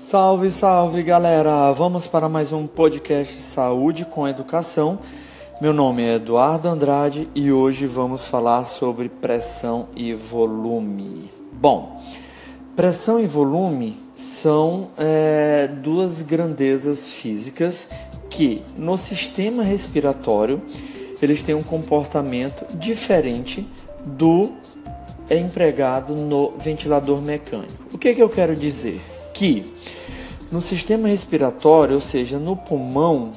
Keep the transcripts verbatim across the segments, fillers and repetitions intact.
Salve, salve galera! Vamos para mais um podcast Saúde com Educação. Meu nome é Eduardo Andrade e hoje vamos falar sobre pressão e volume. Bom, pressão e volume são é, duas grandezas físicas que no sistema respiratório eles têm um comportamento diferente do empregado no ventilador mecânico. O que, que eu quero dizer? Que no sistema respiratório, ou seja, no pulmão,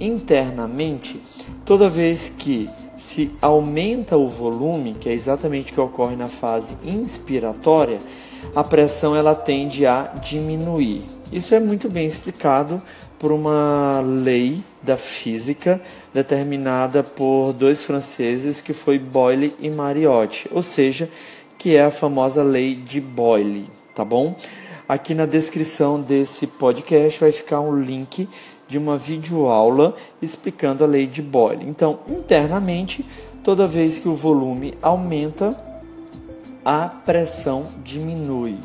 internamente, toda vez que se aumenta o volume, que é exatamente o que ocorre na fase inspiratória, a pressão ela tende a diminuir. Isso é muito bem explicado por uma lei da física determinada por dois franceses, que foi Boyle e Mariotte, ou seja, que é a famosa lei de Boyle, tá bom? Aqui na descrição desse podcast vai ficar um link de uma videoaula explicando a lei de Boyle. Então, internamente, toda vez que o volume aumenta, a pressão diminui.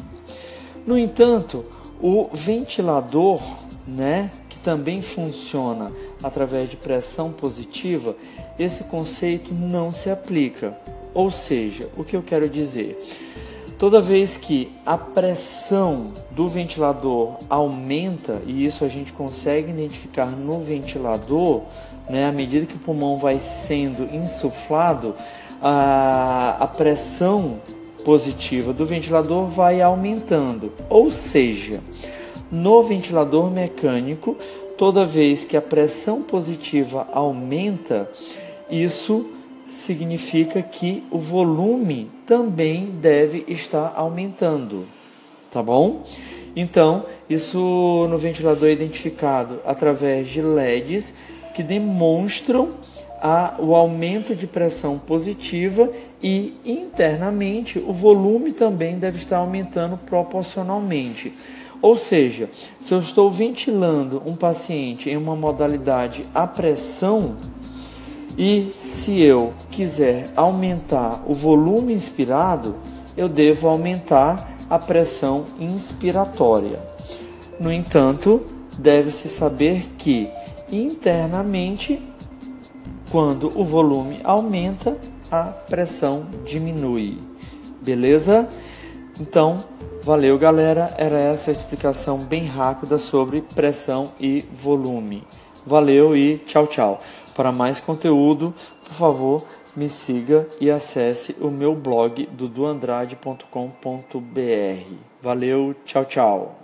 No entanto, o ventilador, né, que também funciona através de pressão positiva, esse conceito não se aplica. Ou seja, o que eu quero dizer? Toda vez que a pressão do ventilador aumenta, e isso a gente consegue identificar no ventilador, né, à medida que o pulmão vai sendo insuflado, a, a pressão positiva do ventilador vai aumentando. Ou seja, no ventilador mecânico, toda vez que a pressão positiva aumenta, isso significa que o volume também deve estar aumentando, tá bom? Então, isso no ventilador é identificado através de L E Ds que demonstram a, o aumento de pressão positiva e internamente o volume também deve estar aumentando proporcionalmente. Ou seja, se eu estou ventilando um paciente em uma modalidade a pressão, e se eu quiser aumentar o volume inspirado, eu devo aumentar a pressão inspiratória. No entanto, deve-se saber que internamente, quando o volume aumenta, a pressão diminui. Beleza? Então, valeu galera, era essa a explicação bem rápida sobre pressão e volume. Valeu e tchau, tchau. Para mais conteúdo, por favor, me siga e acesse o meu blog dudu andrade ponto com ponto br. Valeu, tchau, tchau.